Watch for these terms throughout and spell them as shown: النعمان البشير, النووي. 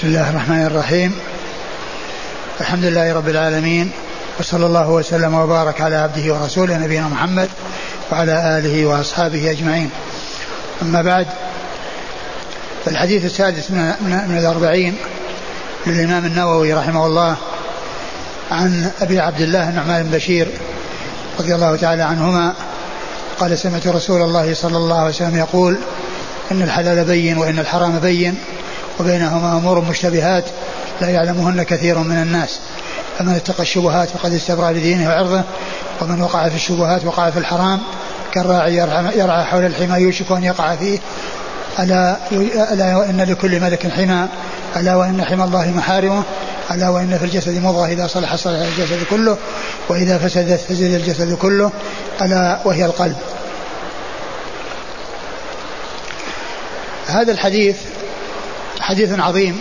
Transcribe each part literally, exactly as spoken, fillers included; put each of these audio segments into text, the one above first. بسم الله الرحمن الرحيم. الحمد لله رب العالمين، وصلى الله وسلم وبارك على عبده ورسوله نبينا محمد وعلى آله وأصحابه أجمعين. أما بعد، الحديث السادس من الأربعين للإمام النووي رحمه الله عن أبي عبد الله النعمان البشير رضي الله تعالى عنهما قال: سمعت رسول الله صلى الله عليه وسلم يقول: إن الحلال بين وإن الحرام بين، وبينهما أمور مشتبهات لا يعلمهن كثير من الناس، فمن اتقى الشبهات فقد استبرأ لدينه وعرضه، ومن وقع في الشبهات وقع في الحرام كالراعي يرعى حول الحمى يوشك أن يقع فيه، ألا وإن لكل ملك حمى، ألا وإن حمى الله محارمه، ألا وإن في الجسد مضغة إذا صلح صلح الجسد كله، وإذا فسدت فسد الجسد كله، ألا وهي القلب. هذا الحديث حديث عظيم،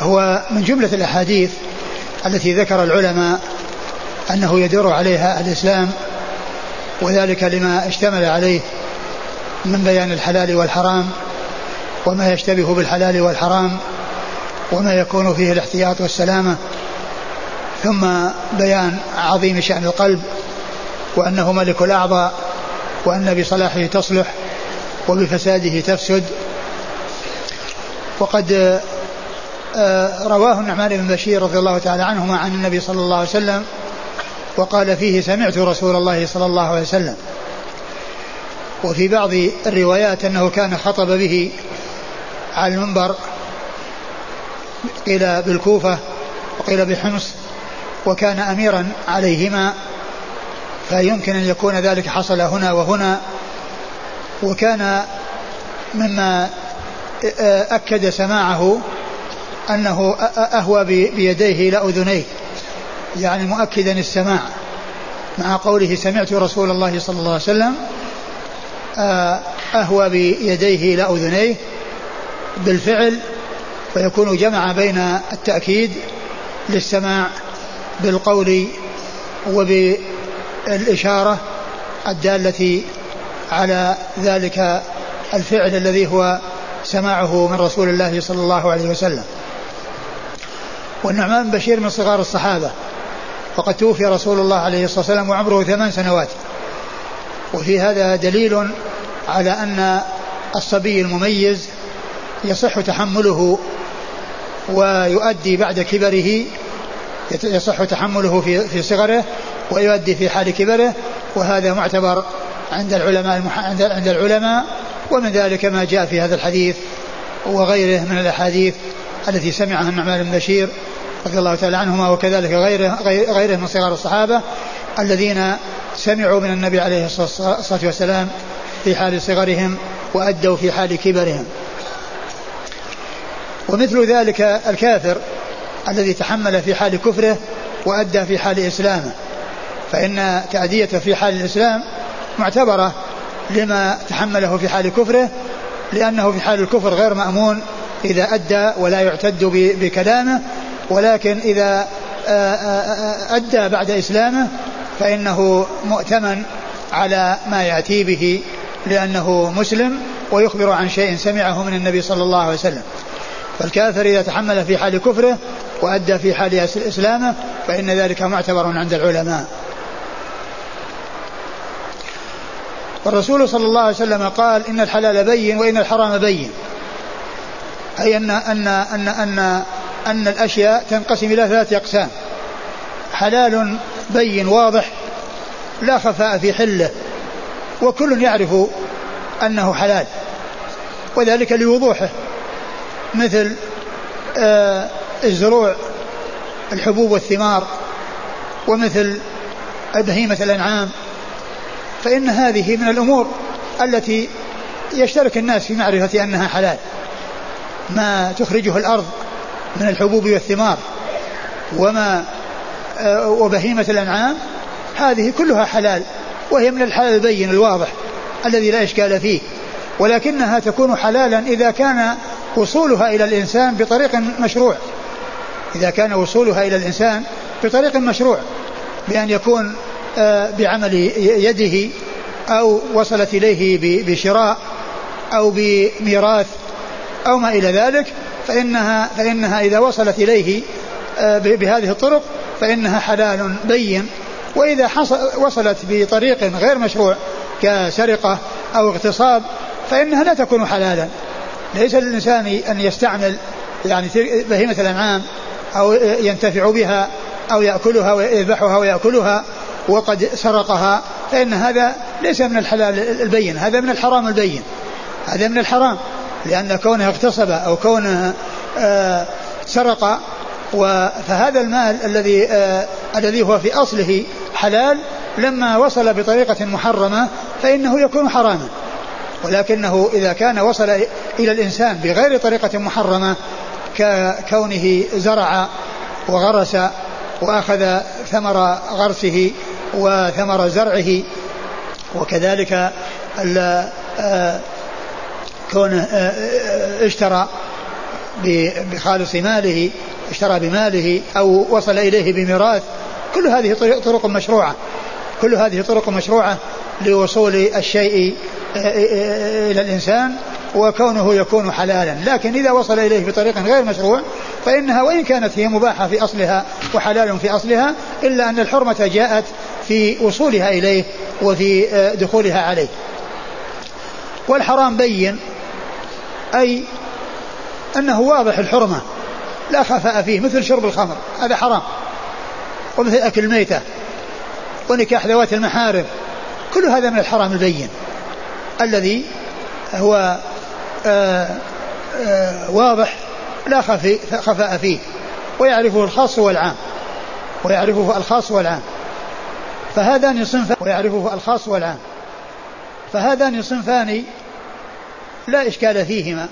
هو من جملة الأحاديث التي ذكر العلماء أنه يدور عليها الإسلام، وذلك لما اشتمل عليه من بيان الحلال والحرام، وما يشتبه بالحلال والحرام، وما يكون فيه الاحتياط والسلامة، ثم بيان عظيم شأن القلب، وأنه ملك الأعضاء، وأن بصلاحه تصلح وبفساده تفسد. وقد رواه النعمان بن بشير رضي الله تعالى عنهما عن النبي صلى الله عليه وسلم وقال فيه: سمعت رسول الله صلى الله عليه وسلم. وفي بعض الروايات أنه كان خطب به على المنبر، قيل بالكوفة وقيل بحمص، وكان أميرا عليهما، فيمكن أن يكون ذلك حصل هنا وهنا. وكان مما أكد سماعه أنه أهوى بيديه إلى أذنيه، يعني مؤكدا السماع، مع قوله سمعت رسول الله صلى الله عليه وسلم، أهوى بيديه إلى أذنيه بالفعل، فيكون جمع بين التأكيد للسماع بالقول وبالإشارة الدالة على ذلك الفعل الذي هو سماعه من رسول الله صلى الله عليه وسلم. والنعمان بن بشير من صغار الصحابة، وقد توفي رسول الله عليه الصلاة والسلام وعمره ثمان سنوات، وفي هذا دليل على أن الصبي المميز يصح تحمله ويؤدي بعد كبره، يصح تحمله في صغره ويؤدي في حال كبره، وهذا معتبر عند العلماء عند العلماء ومن ذلك ما جاء في هذا الحديث وغيره من الأحاديث التي سمعها النعمان بن بشير رضي الله تعالى عنهما، وكذلك غيره, غيره من صغار الصحابة الذين سمعوا من النبي عليه الصلاة والسلام في حال صغرهم وأدوا في حال كبرهم. ومثل ذلك الكافر الذي تحمل في حال كفره وأدى في حال إسلامه، فإن تأدية في حال الإسلام معتبرة لما تحمله في حال كفره، لأنه في حال الكفر غير مأمون إذا أدى ولا يعتد بكلامه، ولكن إذا أدى بعد إسلامه فإنه مؤتمن على ما يأتي به، لأنه مسلم ويخبر عن شيء سمعه من النبي صلى الله عليه وسلم. فالكافر إذا تحمل في حال كفره وأدى في حال إسلامه فإن ذلك معتبر عند العلماء. والرسول صلى الله عليه وسلم قال: إن الحلال بين وإن الحرام بين، أي أن, أن, أن, أن, أن الأشياء تنقسم إلى ثلاثة أقسام: حلال بين واضح لا خفاء في حله، وكل يعرف أنه حلال وذلك لوضوحه، مثل آه الزروع، الحبوب والثمار، ومثل بهيمة الأنعام، فإن هذه من الأمور التي يشترك الناس في معرفة أنها حلال، ما تخرجه الأرض من الحبوب والثمار وما وبهيمة الأنعام، هذه كلها حلال، وهي من الحلال البين الواضح الذي لا إشكال فيه، ولكنها تكون حلالا إذا كان وصولها إلى الإنسان بطريق مشروع، إذا كان وصولها إلى الإنسان بطريق مشروع، بأن يكون بعمل يده، أو وصلت إليه بشراء، أو بميراث، أو ما إلى ذلك، فإنها, فإنها إذا وصلت إليه بهذه الطرق فإنها حلال بين, وإذا وصلت بطريق غير مشروع كسرقة أو اغتصاب فإنها لا تكون حلالا. ليس للإنسان أن يستعمل يعني بهيمة الأنعام أو ينتفع بها أو يأكلها ويذبحها ويأكلها وقد سرقها, فإن هذا ليس من الحلال البين, هذا من الحرام البين, هذا من الحرام, لأن كونه اغتصب أو كونه سرق فهذا المال الذي الذي هو في أصله حلال لما وصل بطريقة محرمة فإنه يكون حراما, ولكنه إذا كان وصل إلى الإنسان بغير طريقة محرمة ككونه زرع وغرس وأخذ ثمر غرسه وثمر زرعه, وكذلك كونه اشترى بخالص ماله, اشترى بماله أو وصل إليه بميراث, كل هذه طرق مشروعة, كل هذه طرق مشروعة لوصول الشيء إلى الإنسان وكونه يكون حلالا. لكن إذا وصل إليه بطريق غير مشروع فإنها وإن كانت هي مباحة في أصلها وحلال في أصلها, إلا أن الحرمة جاءت في وصولها إليه وفي دخولها عليه. والحرام بين أي أنه واضح الحرمة لا خفاء فيه, مثل شرب الخمر هذا حرام, ومثل أكل الميتة ونكاح ذوات المحارم, كل هذا من الحرام البين الذي هو آآ آآ واضح لا خفاء فيه, ويعرفه الخاص والعام, ويعرفه الخاص والعام فهذان صنفان, ويعرفه الخاص والعام فهذان صنفان لا إشكال فيهما,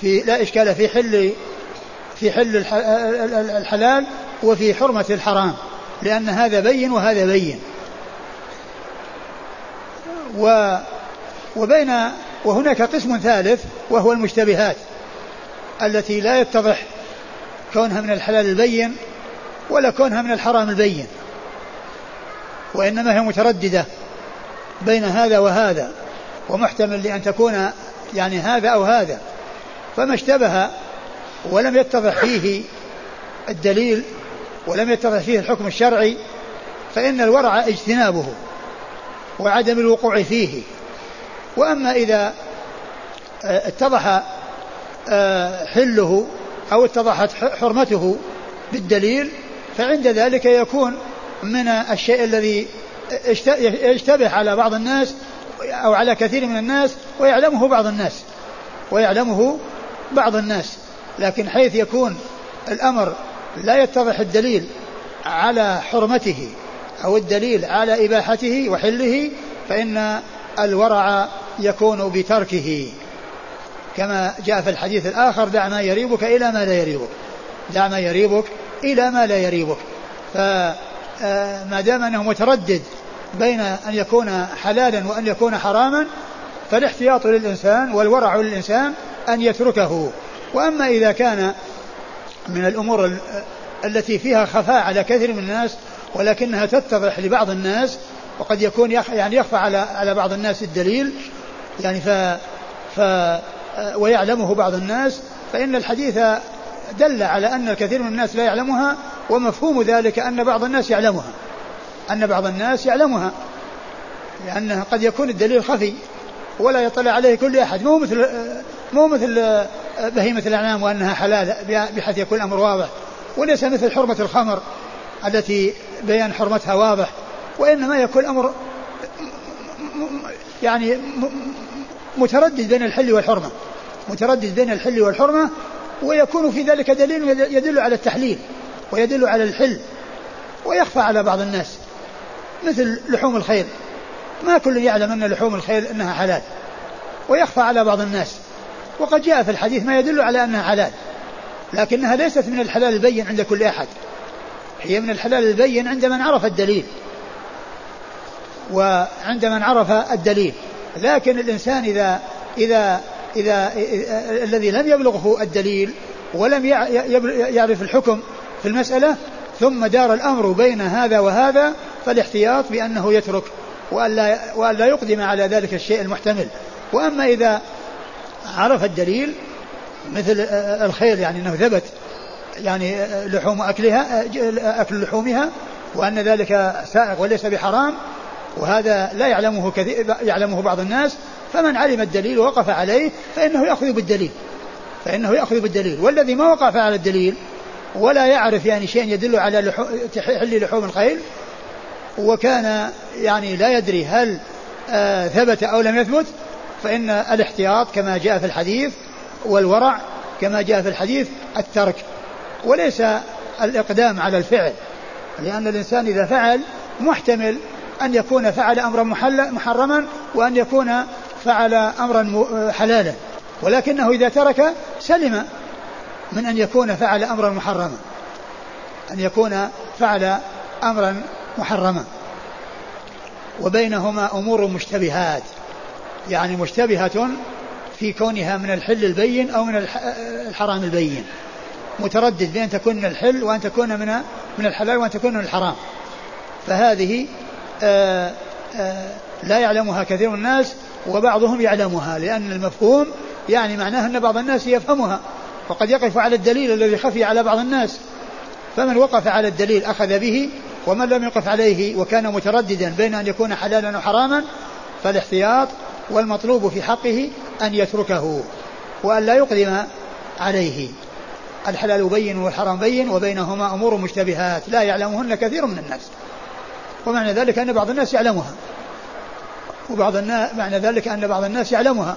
في لا إشكال في حل في حل الحلال وفي حرمة الحرام, لأن هذا بين وهذا بين. و وبين وهناك قسم ثالث وهو المشتبهات التي لا يتضح كونها من الحلال البين ولا كونها من الحرام البين, وإنما هي مترددة بين هذا وهذا, ومحتمل لأن تكون يعني هذا أو هذا, فما اشتبه ولم يتضح فيه الدليل ولم يتضح فيه الحكم الشرعي فإن الورع اجتنابه وعدم الوقوع فيه. وأما إذا اتضح حله أو اتضحت حرمته بالدليل فعند ذلك يكون من الشيء الذي يشتبه على بعض الناس أو على كثير من الناس ويعلمه بعض الناس ويعلمه بعض الناس لكن حيث يكون الأمر لا يتضح الدليل على حرمته أو الدليل على إباحته وحله فإن الورع يكون بتركه, كما جاء في الحديث الآخر: دع ما يريبك إلى ما لا يريبك, دع ما يريبك إلى ما لا يريبك. فما دام أنه متردد بين أن يكون حلالا وأن يكون حراما فالاحتياط للإنسان والورع للإنسان أن يتركه. وأما إذا كان من الأمور التي فيها خفاء على كثير من الناس ولكنها تتضح لبعض الناس, وقد يكون يعني يخفى على على بعض الناس الدليل يعني ف ف ويعلمه بعض الناس, فإن الحديث دل على أن الكثير من الناس لا يعلمها, ومفهوم ذلك أن بعض الناس يعلمها, أن بعض الناس يعلمها لأنه قد يكون الدليل خفي ولا يطلع عليه كل أحد, مو مثل مو مثل بهيمة الأنعام وأنها حلال بحيث يكون الأمر واضح, وليس مثل حرمة الخمر التي بيان حرمتها واضح, وإنما يكون الأمر يعني متردد بين الحل والحرمة, متردد بين الحل والحرمة ويكون في ذلك دليل يدل على التحليل ويدل على الحل ويخفى على بعض الناس, مثل لحوم الخيل ما كل يعلم أن لحوم الخيل أنها حلال ويخفى على بعض الناس, وقد جاء في الحديث ما يدل على أنها حلال لكنها ليست من الحلال البين عند كل أحد, هي من الحلال البين عند من عرف الدليل وعند من عرف الدليل. لكن الإنسان إذا إذا إذا الذي لم يبلغه الدليل ولم يعرف الحكم في المسألة ثم دار الأمر بين هذا وهذا فالاحتياط بأنه يترك وألا وألا يقدم على ذلك الشيء المحتمل. وأما إذا عرف الدليل مثل الخيل يعني أنه ثبت يعني لحوم أكلها أكل لحومها وأن ذلك سائغ وليس بحرام، وهذا لا يعلمه كثير يعلمه بعض الناس، فمن علم الدليل ووقف عليه فإنه يأخذ بالدليل فإنه يأخذ بالدليل والذي ما وقف على الدليل ولا يعرف يعني شيء يدل على تحل لحوم الخيل، وكان يعني لا يدري هل آه ثبت أو لم يثبت، فإن الاحتياط كما جاء في الحديث والورع كما جاء في الحديث الترك وليس الإقدام على الفعل، لأن الإنسان إذا فعل محتمل أن يكون فعل أمرا محرما وأن يكون فعل أمرا حلالا، ولكنه إذا ترك سلم من أن يكون فعل أمرا محرما أن يكون فعل أمرا محرما وبينهما أمور مشتبهات، يعني مشتبهة في كونها من الحل البين أو من الحرام البين، متردد بأن تكون من الحل وأن تكون من من الحلال وأن تكون من الحرام، فهذه آآ آآ لا يعلمها كثير الناس وبعضهم يعلمها، لأن المفهوم يعني معناه أن بعض الناس يفهمها وقد يقف على الدليل الذي خفي على بعض الناس، فمن وقف على الدليل أخذ به، ومن لم يقف عليه وكان مترددا بين أن يكون حلالا وحراما فالاحتياط والمطلوب في حقه أن يتركه وأن لا يقدم عليه. الحلال بين والحرام بين وبينهما أمور مشتبهات لا يعلمهن كثير من الناس، ومعنى ذلك أن بعض الناس يعلمها وبعض الناس معنى ذلك أن بعض الناس يعلمها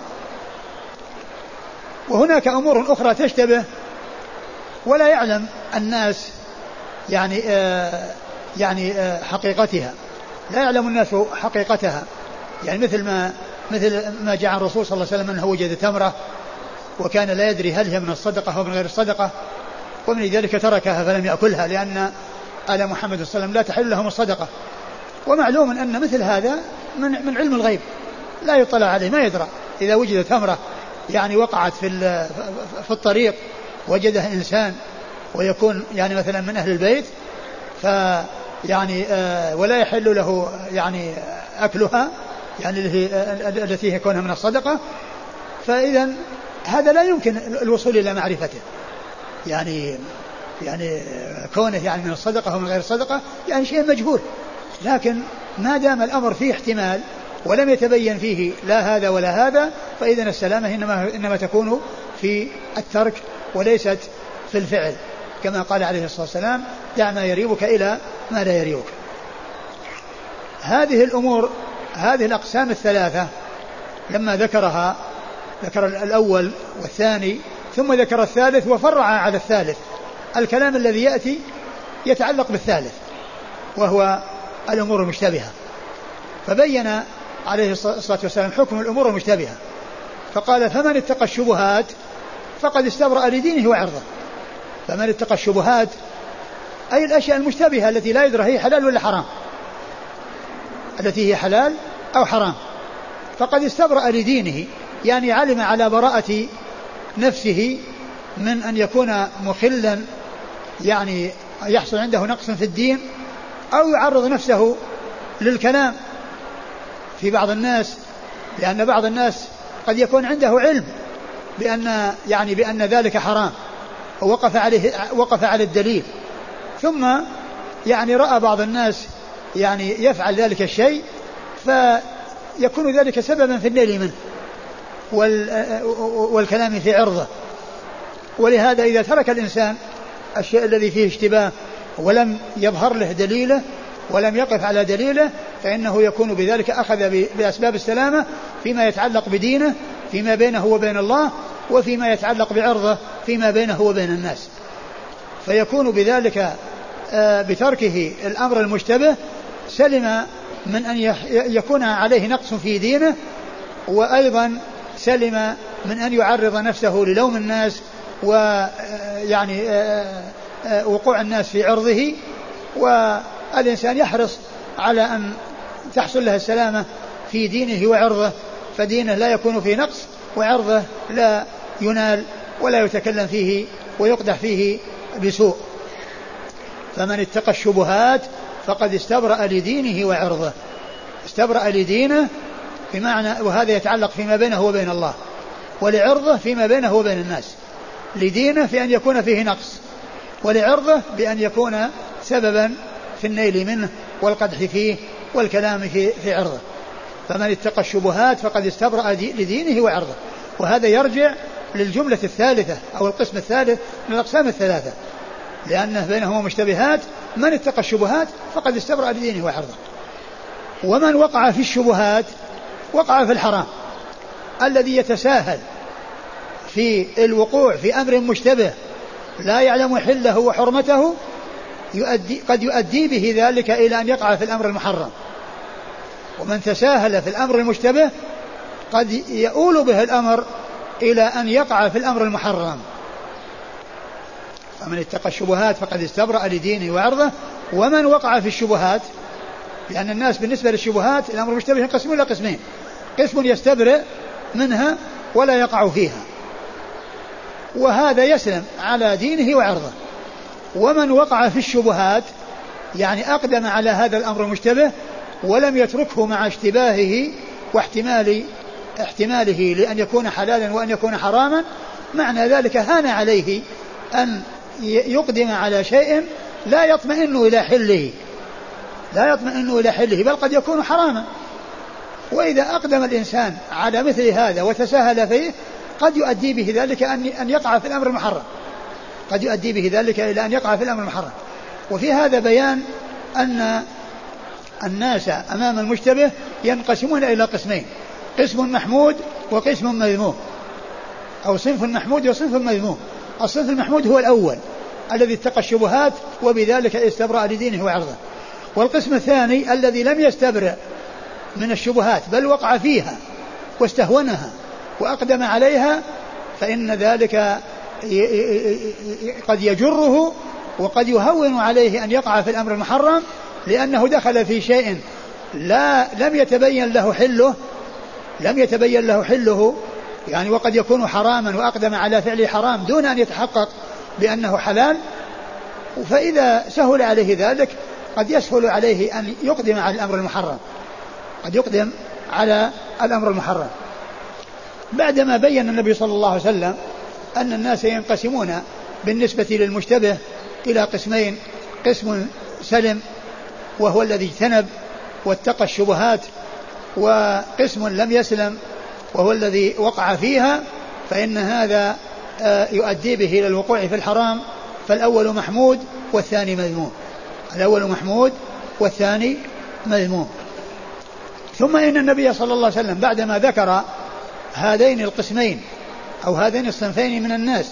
وهناك أمور أخرى تشتبه ولا يعلم الناس يعني آه يعني آه حقيقتها، لا يعلم الناس حقيقتها، يعني مثل ما مثل ما جاء الرسول صلى الله عليه وسلم أنه وجد تمرة وكان لا يدري هل هي من الصدقة أو من غير الصدقة، ومن ذلك تركها فلم يأكلها لأن آل محمد صلى الله عليه وسلم لا تحل لهم الصدقة، ومعلوم أن مثل هذا من من علم الغيب لا يطلع عليه ما يدرى، إذا وجدت تمرة يعني وقعت في في الطريق وجدها إنسان ويكون يعني مثلا من أهل البيت فيعني آه ولا يحل له يعني أكلها يعني التي هي كونها من الصدقة، فإذا هذا لا يمكن الوصول إلى معرفته، يعني يعني كونه يعني من الصدقة ومن غير الصدقة يعني شيء مجهول، لكن ما دام الأمر فيه احتمال ولم يتبين فيه لا هذا ولا هذا فإذا السلامة إنما, إنما تكون في الترك وليست في الفعل، كما قال عليه الصلاة والسلام دع ما يريبك إلى ما لا يريبك. هذه الأمور هذه الأقسام الثلاثة لما ذكرها ذكر الأول والثاني ثم ذكر الثالث وفرع على الثالث، الكلام الذي يأتي يتعلق بالثالث وهو الأمور المشتبهة، فبين عليه الصلاة والسلام حكم الأمور المشتبهة فقال فمن اتقى الشبهات فقد استبرأ لدينه وعرضه، فمن اتقى الشبهات أي الأشياء المشتبهة التي لا يدرى هي حلال ولا حرام التي هي حلال أو حرام، فقد استبرأ لدينه يعني علم على براءة نفسه من أن يكون مخلا يعني يحصل عنده نقص في الدين أو يعرض نفسه للكلام في بعض الناس، لأن بعض الناس قد يكون عنده علم بأن يعني بأن ذلك حرام ووقف عليه وقف على الدليل، ثم يعني رأى بعض الناس يعني يفعل ذلك الشيء فيكون ذلك سببا في النيل منه والكلام في عرضه، ولهذا إذا ترك الإنسان الشيء الذي فيه اشتباه ولم يظهر له دليله ولم يقف على دليله فإنه يكون بذلك أخذ بأسباب السلامة فيما يتعلق بدينه فيما بينه وبين الله وفيما يتعلق بعرضه فيما بينه وبين الناس، فيكون بذلك بتركه الأمر المشتبه سلم من أن يكون عليه نقص في دينه، وأيضا سلم من أن يعرض نفسه للوم الناس ويعني وقوع الناس في عرضه، والإنسان يحرص على أن تحصل له السلامة في دينه وعرضه، فدينه لا يكون فيه نقص وعرضه لا ينال ولا يتكلم فيه ويقدح فيه بسوء، فمن اتقى الشبهات فقد استبرأ لدينه وعرضه، استبرأ لدينه بمعنى وهذا يتعلق فيما بينه وبين الله ولعرضه فيما بينه وبين الناس، لدينه في أن يكون فيه نقص، ولعرضه بأن يكون سببا في النيل منه والقدح فيه والكلام في عرضه. فمن اتقى الشبهات فقد استبرأ لدينه وعرضه. وهذا يرجع للجملة الثالثة أو القسم الثالث من الأقسام الثلاثة، لأنه بينهما مشتبهات. من اتقى الشبهات فقد استبرأ لدينه وعرضه. ومن وقع في الشبهات وقع في الحرام. الذي يتساهل في الوقوع في أمر مشتبه لا يعلم حله وحرمته يؤدي قد يؤدي به ذلك إلى أن يقع في الأمر المحرم. ومن تساهل في الأمر المشتبه قد يؤول به الأمر إلى أن يقع في الأمر المحرم. فمن اتقى الشبهات فقد استبرأ لدينه وعرضه. ومن وقع في الشبهات، لأن الناس بالنسبة للشبهات الأمر المشتبه ينقسم إلى قسمين: قسم يستبرئ منها ولا يقع فيها، وهذا يسلم على دينه وعرضه. ومن وقع في الشبهات يعني أقدم على هذا الأمر المشتبه ولم يتركه مع اشتباهه واحتمال احتماله لأن يكون حلالا وأن يكون حراما، معنى ذلك هان عليه أن يقدم على شيء لا يطمئن إلى حله لا يطمئن إلى حله بل قد يكون حراما. وإذا أقدم الإنسان على مثل هذا وتساهل فيه قد يؤدي به ذلك أن يقع في الأمر المحرم قد يؤدي به ذلك إلى أن يقع في الأمر المحرم. وفي هذا بيان أن الناس أمام المشتبه ينقسمون إلى قسمين: قسم محمود وقسم مذموم، أو صنف محمود وصنف مذموم. الصنف المحمود هو الأول الذي اتقى الشبهات وبذلك استبرأ لدينه وعرضه، والقسم الثاني الذي لم يستبرأ من الشبهات بل وقع فيها واستهونها وأقدم عليها، فإن ذلك قد يجره وقد يهون عليه أن يقع في الأمر المحرم، لأنه دخل في شيء لا لم يتبين له حله لم يتبين له حله يعني وقد يكون حراما وأقدم على فعل حرام دون أن يتحقق بأنه حلال. فإذا سهل عليه ذلك قد يسهل عليه أن يقدم على الأمر المحرم قد يقدم على الأمر المحرم بعدما بين النبي صلى الله عليه وسلم أن الناس ينقسمون بالنسبة للمشتبه إلى قسمين: قسم سلم وهو الذي اجتنب واتقى الشبهات، وقسم لم يسلم وهو الذي وقع فيها، فإن هذا يؤدي به إلى الوقوع في الحرام. فالأول محمود والثاني مذموم الأول محمود والثاني مذموم ثم إن النبي صلى الله عليه وسلم بعدما ذكر هذين القسمين أو هذين الصنفين من الناس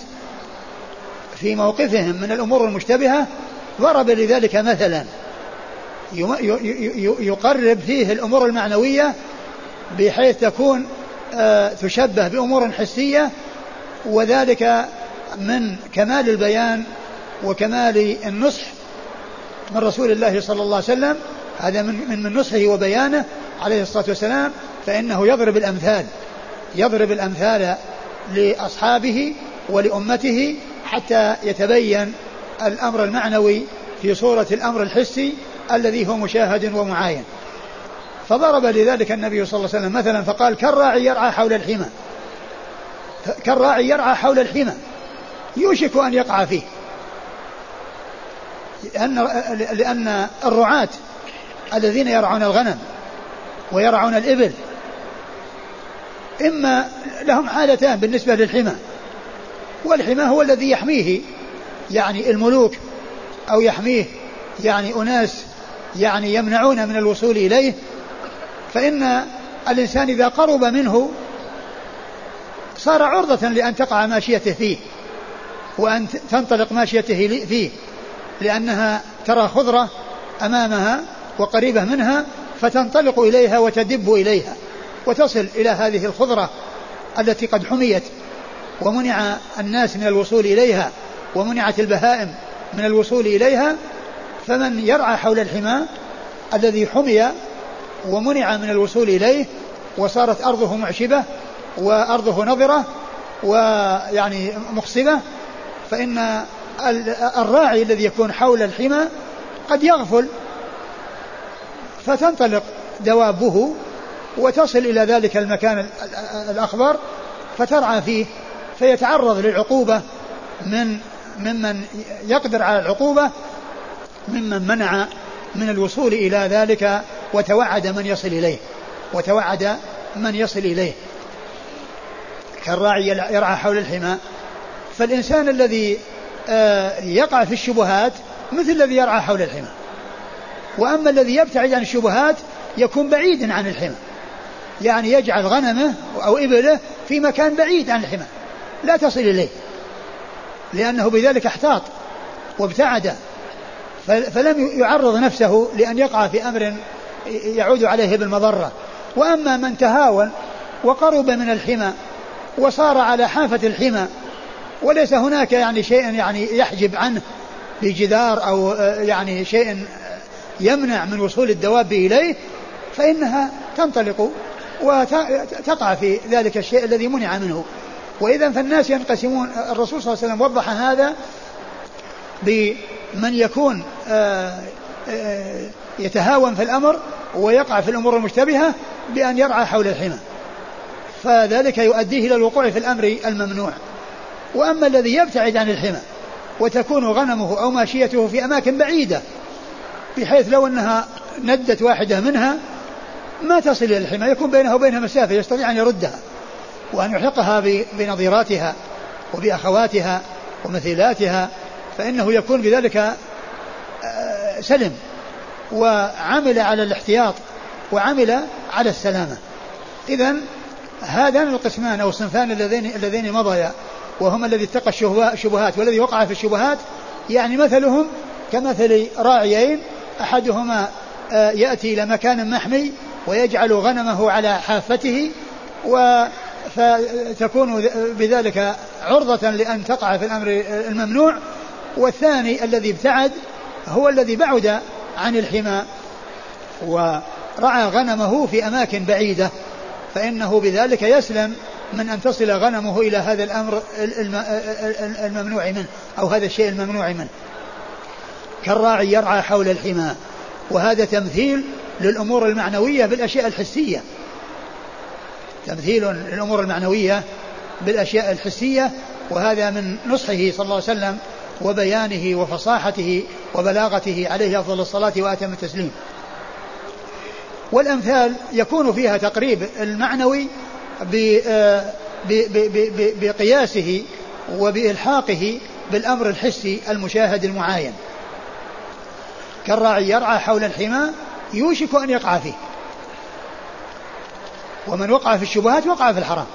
في موقفهم من الأمور المشتبهة ضرب لذلك مثلا يقرب فيه الأمور المعنوية بحيث تكون تشبه بأمور حسية، وذلك من كمال البيان وكمال النصح من رسول الله صلى الله عليه وسلم. هذا من من نصحه وبيانه عليه الصلاة والسلام، فإنه يضرب الأمثال يضرب الأمثال لأصحابه ولأمته حتى يتبين الأمر المعنوي في صورة الأمر الحسي الذي هو مشاهد ومعاين. فضرب لذلك النبي صلى الله عليه وسلم مثلا فقال: كالراعي يرعى حول الحمى كالراعي يرعى حول الحمى يوشك أن يقع فيه، لأن لأن الرعاة الذين يرعون الغنم ويرعون الإبل إما لهم حالتان بالنسبة للحمى، والحمى هو الذي يحميه يعني الملوك أو يحميه يعني أناس يعني يمنعون من الوصول إليه، فإن الإنسان إذا قرب منه صار عرضة لأن تقع ماشيته فيه وأن تنطلق ماشيته فيه، لأنها ترى خضرة أمامها وقريبة منها فتنطلق إليها وتدب إليها وتصل إلى هذه الخضرة التي قد حميت ومنع الناس من الوصول إليها ومنعت البهائم من الوصول إليها. فمن يرعى حول الحمى الذي حمي ومنع من الوصول إليه وصارت أرضه معشبة وأرضه نظرة ويعني مخصبة، فإن الراعي الذي يكون حول الحمى قد يغفل فتنطلق دوابه وتصل إلى ذلك المكان الأخضر فترعى فيه فيتعرض للعقوبة من ممن يقدر على العقوبة ممن منع من الوصول إلى ذلك وتوعد من يصل إليه وتوعد من يصل إليه كالراعي يرعى حول الحمى. فالإنسان الذي يقع في الشبهات مثل الذي يرعى حول الحمى، وأما الذي يبتعد عن الشبهات يكون بعيدا عن الحمى، يعني يجعل غنمه أو إبله في مكان بعيد عن الحمى لا تصل إليه، لأنه بذلك احتاط وابتعد فلم يعرض نفسه لأن يقع في أمر يعود عليه بالمضرة. وأما من تهاون وقرب من الحمى وصار على حافة الحمى وليس هناك يعني شيء يعني يحجب عنه بجدار أو يعني شيء يمنع من وصول الدواب إليه، فإنها تنطلق وتقع في ذلك الشيء الذي منع منه. وإذن فالناس ينقسمون. الرسول صلى الله عليه وسلم وضح هذا بمن يكون يتهاون في الأمر ويقع في الأمور المشتبهة بأن يرعى حول الحمى، فذلك يؤديه إلى الوقوع في الأمر الممنوع. وأما الذي يبتعد عن الحمى وتكون غنمه أو ماشيته في أماكن بعيدة بحيث لو أنها ندت واحدة منها ما تصل إلى الحمى، يكون بينها وبينها مسافة يستطيع أن يردها وأن يحقها بنظيراتها وبأخواتها ومثيلاتها، فإنه يكون بذلك سلم وعمل على الاحتياط وعمل على السلامة. إذن هذان القسمان أو الصنفان اللذين, اللذين مضيا وهم الذي اتقى الشبهات والذي وقع في الشبهات، يعني مثلهم كمثل راعيين أحدهما يأتي إلى مكان محمي ويجعل غنمه على حافته و فتكون بذلك عرضة لأن تقع في الأمر الممنوع، والثاني الذي ابتعد هو الذي بعد عن الحمى ورعى غنمه في أماكن بعيدة، فإنه بذلك يسلم من أن تصل غنمه إلى هذا الأمر الممنوع منه أو هذا الشيء الممنوع منه كالراعي يرعى حول الحمى. وهذا تمثيل للأمور المعنوية بالأشياء الحسية، تمثيل الأمور المعنوية بالأشياء الحسية، وهذا من نصحه صلى الله عليه وسلم وبيانه وفصاحته وبلاغته عليه أفضل الصلاة وأتم التسليم. والأمثال يكون فيها تقريب المعنوي بقياسه وبإلحاقه بالأمر الحسي المشاهد المعاين كالراعي يرعى حول الحمى يوشك أن يقع فيه، ومن وقع في الشبهات وقع في الحرام.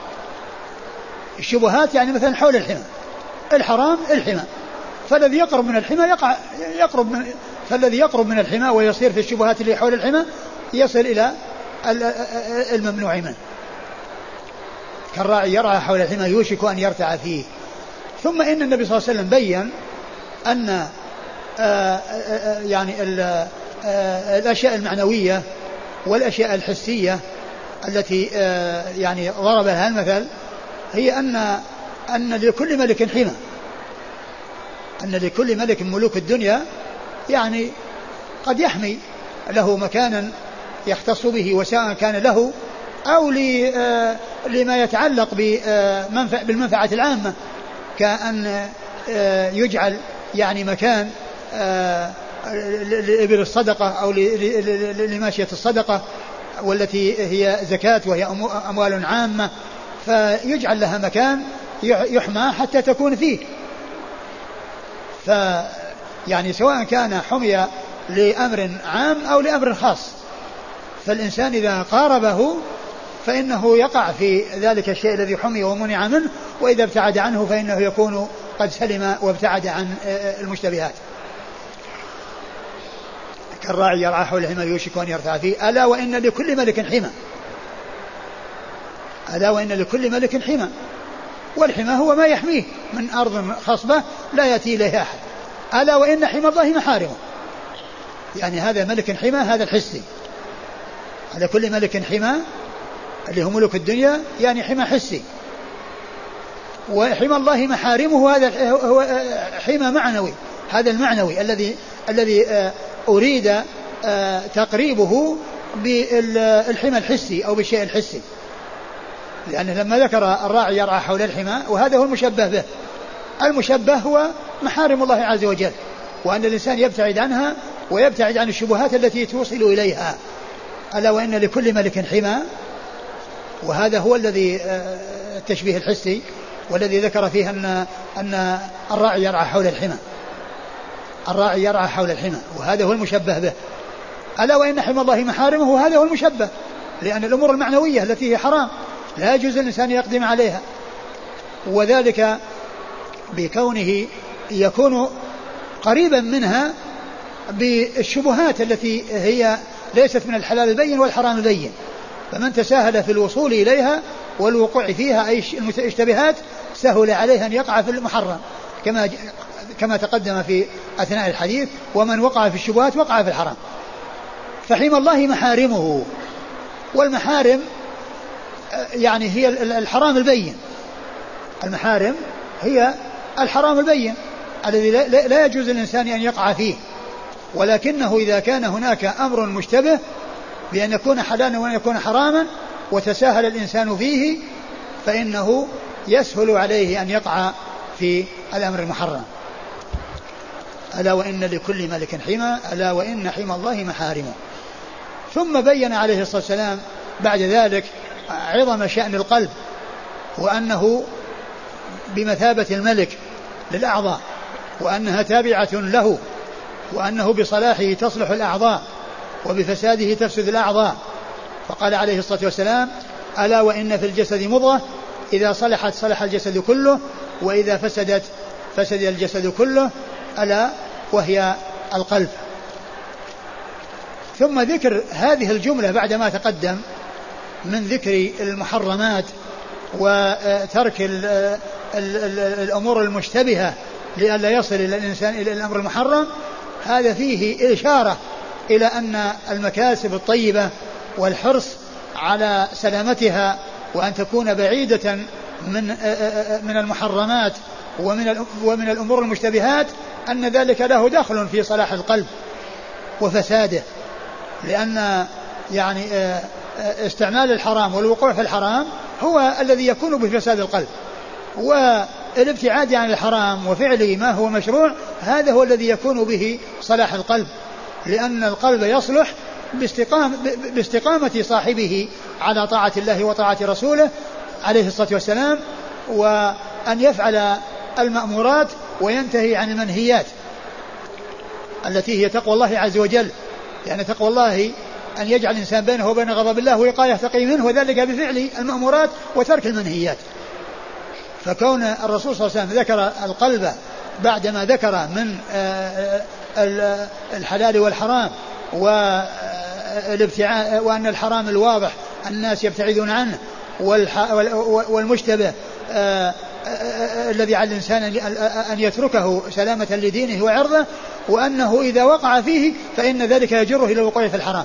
الشبهات يعني مثلا حول الحمى، الحرام الحمى، فالذي يقرب من الحمى يقع يقرب من فالذي يقرب من الحمى ويصير في الشبهات اللي حول الحمى يصل إلى الممنوع منه كالراعي يرعى حول الحمى يوشك أن يرتع فيه. ثم إن النبي صلى الله عليه وسلم بيّن أن آآ آآ يعني آآ آآ الأشياء المعنوية والأشياء الحسية التي يعني ضربها المثل هي أن أن لكل ملك حمى، أن لكل ملك من ملوك الدنيا يعني قد يحمي له مكانا يختص به وساء كان له أو لما يتعلق بالمنفعة العامة، كأن يجعل يعني مكان لإبل الصدقة أو لماشية الصدقة والتي هي زكاة وهي أموال عامة، فيجعل لها مكان يحمى حتى تكون فيه. فيعني سواء كان حمية لأمر عام أو لأمر خاص، فالإنسان إذا قاربه فإنه يقع في ذلك الشيء الذي حمي ومنع منه، وإذا ابتعد عنه فإنه يكون قد سلم وابتعد عن المشتبهات كالراعي يرعى حول الحمى يوشك أن يرتع فيه. ألا وإن لكل ملك حمى، ألا وإن لكل ملك حمى، والحمى هو ما يحميه من أرض خصبة لا يأتي إليها أحد. ألا وإن حمى الله محارمه، يعني هذا ملك حمى، هذا الحسي. على كل ملك حمى اللي هم ملوك الدنيا يعني حمى حسي، وحمى الله محارمه هذا هو حمى معنوي، هذا المعنوي الذي الذي أريد تقريبه بالحمى الحسي أو بالشيء الحسي، لأنه لما ذكر الراعي يرعى حول الحمى وهذا هو المشبه به المشبه هو محارم الله عز وجل، وأن الإنسان يبتعد عنها ويبتعد عن الشبهات التي توصل إليها. ألا وإن لكل ملك حمى، وهذا هو الذي التشبيه الحسي والذي ذكر فيه أن, أن الراعي يرعى حول الحمى، الراعي يرعى حول الحمى، وهذا هو المشبه به. ألا وإن حمى الله محارمه، وهذا هو المشبه، لأن الأمور المعنوية التي هي حرام لا يجوز الإنسان يقدم عليها، وذلك بكونه يكون قريبا منها بالشبهات التي هي ليست من الحلال البين والحرام البين. فمن تساهل في الوصول إليها والوقوع فيها أي المشتبهات سهل عليه أن يقع في المحرم، كما كما تقدم في أثناء الحديث، ومن وقع في الشبهات وقع في الحرام. فحمى الله محارمه، والمحارم يعني هي الحرام البين، المحارم هي الحرام البين الذي لا يجوز للإنسان أن يقع فيه، ولكنه إذا كان هناك أمر مشتبه بأن يكون حلالا وأن يكون حراما وتساهل الإنسان فيه فإنه يسهل عليه أن يقع في الأمر المحرم. ألا وإن لكل ملك حمى، ألا وإن حمى الله محارمه. ثم بين عليه الصلاة والسلام بعد ذلك عظم شأن القلب، وأنه بمثابة الملك للأعضاء، وأنها تابعة له، وأنه بصلاحه تصلح الأعضاء وبفساده تفسد الأعضاء. فقال عليه الصلاة والسلام: ألا وإن في الجسد مضغة، إذا صلحت صلح الجسد كله، وإذا فسدت فسد الجسد كله، ألا وهي القلب. ثم ذكر هذه الجملة بعدما تقدم من ذكر المحرمات وترك الأمور المشتبهة لئلا يصل إلى الإنسان إلى الأمر المحرم، هذا فيه إشارة إلى أن المكاسب الطيبة والحرص على سلامتها وأن تكون بعيدة من من المحرمات ومن ومن الأمور المشتبهات، أن ذلك له دخل في صلاح القلب وفساده، لأن يعني استعمال الحرام والوقوع في الحرام هو الذي يكون بفساد القلب، والابتعاد عن الحرام وفعله ما هو مشروع هذا هو الذي يكون به صلاح القلب، لأن القلب يصلح باستقامة صاحبه على طاعة الله وطاعة رسوله عليه الصلاة والسلام، وأن يفعل المأمورات وينتهي عن المنهيات التي هي تقوى الله عز وجل. يعني تقوى الله أن يجعل الإنسان بينه وبين غضب الله وقاية تقي منه، وذلك بفعل المأمورات وترك المنهيات. فكون الرسول صلى الله عليه وسلم ذكر القلب بعدما ذكر من الحلال والحرام وأن الحرام الواضح الناس يبتعدون عنه، والمشتبه الذي على الإنسان أن يتركه سلامة لدينه وعرضه، وأنه إذا وقع فيه فإن ذلك يجره إلى الوقوع في الحرام،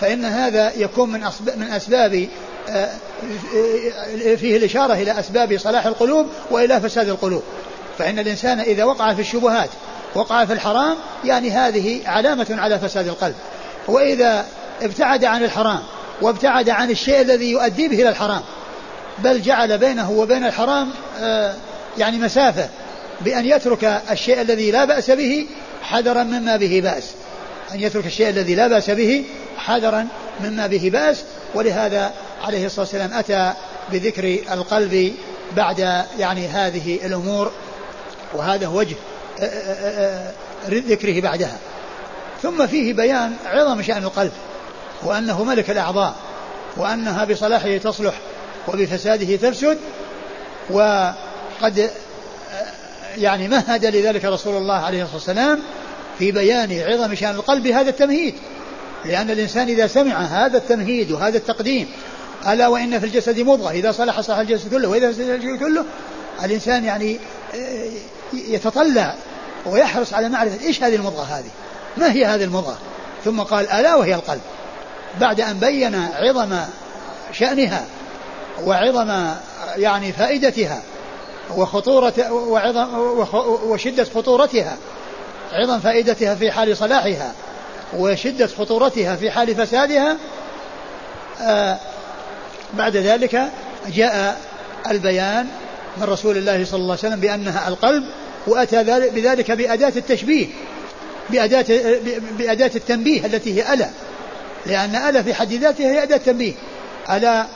فإن هذا يكون من من أسباب فيه الإشارة إلى أسباب صلاح القلوب وإلى فساد القلوب. فإن الإنسان إذا وقع في الشبهات وقع في الحرام يعني هذه علامة على فساد القلب، وإذا ابتعد عن الحرام وابتعد عن الشيء الذي يؤدي به إلى الحرام، بل جعل بينه وبين الحرام يعني مسافة بأن يترك الشيء الذي لا بأس به حذرا مما به بأس، أن يترك الشيء الذي لا بأس به حذرا مما به بأس. ولهذا عليه الصلاة والسلام أتى بذكر القلب بعد يعني هذه الأمور، وهذا هو وجه ذكره بعدها. ثم فيه بيان عظم شأن القلب، وأنه ملك الأعضاء، وأنها بصلاحه تصلح وبفساده تفسد، وقد يعني مهد لذلك رسول الله عليه الصلاة والسلام في بيان عظم شأن القلب هذا التمهيد، لأن الإنسان إذا سمع هذا التمهيد وهذا التقديم: ألا وإن في الجسد مضغة، إذا صلح صلح الجسد كله، وإذا فسد الجسد كله، الإنسان يعني يتطلع ويحرص على معرفة إيش هذه المضغة، هذه ما هي هذه المضغة. ثم قال: ألا وهي القلب، بعد أن بين عظم شأنها وعظم يعني فائدتها وخطورة وعظم وشدة خطورتها، عظم فائدتها في حال صلاحها وشدة خطورتها في حال فسادها، آه بعد ذلك جاء البيان من رسول الله صلى الله عليه وسلم بأنها القلب، وأتى بذلك بأداة التشبيه بأداة, بأداة التنبيه التي هي ألا، لأن ألا في حد ذاتها هي أداة تنبيه. ألا,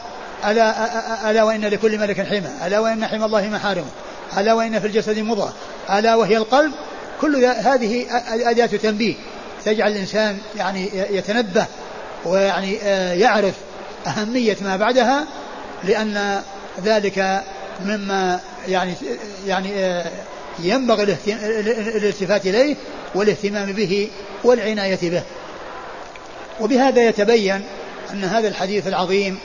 ألا, ألا وإن لكل ملك حمى، ألا وإن حمى الله محارمه، ألا وإن في الجسد مضغة، ألا وهي القلب. كل هذه أداة تنبيه تجعل الإنسان يعني يتنبه ويعني يعرف أهمية ما بعدها، لأن ذلك مما يعني يعني ينبغي الالتفات إليه والاهتمام به والعناية به. وبهذا يتبين أن هذا الحديث العظيم،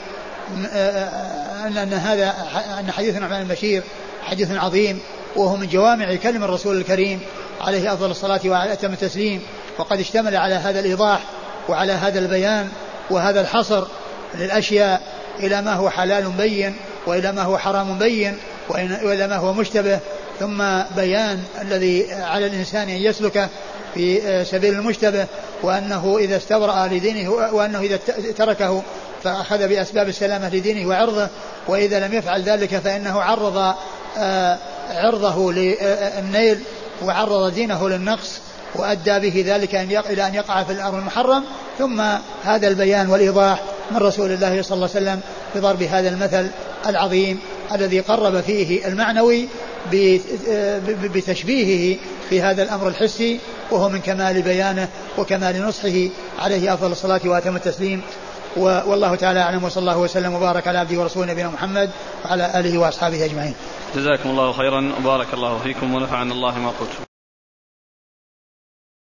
أن هذا أن حديث النعمان البشير حديث عظيم، وهو من جوامع كلم الرسول الكريم عليه أفضل الصلاة وعلى أتم التسليم، وقد اشتمل على هذا الإيضاح وعلى هذا البيان وهذا الحصر للأشياء إلى ما هو حلال بين، وإلى ما هو حرام بين، وإلى ما هو مشتبه، ثم بيان الذي على الإنسان أن يسلكه في سبيل المشتبه، وأنه إذا استبرأ لدينه، وأنه إذا تركه فأخذ بأسباب السلامة لدينه وعرضه، وإذا لم يفعل ذلك فإنه عرض عرضه للنيل وعرض دينه للنقص، وأدى به ذلك إلى أن يقع في الأمر المحرم. ثم هذا البيان والإيضاح من رسول الله صلى الله عليه وسلم بضرب هذا المثل العظيم الذي قرب فيه المعنوي بتشبيهه في هذا الأمر الحسي، وهو من كمال بيانه وكمال نصحه عليه أفضل الصلاة وأتم التسليم. والله تعالى أعلم، وصلى الله وسلم وبارك على عبده ورسوله نبينا محمد وعلى آله وأصحابه أجمعين. جزاكم الله خيرا وبارك الله فيكم ونفعنا الله ما قلتم.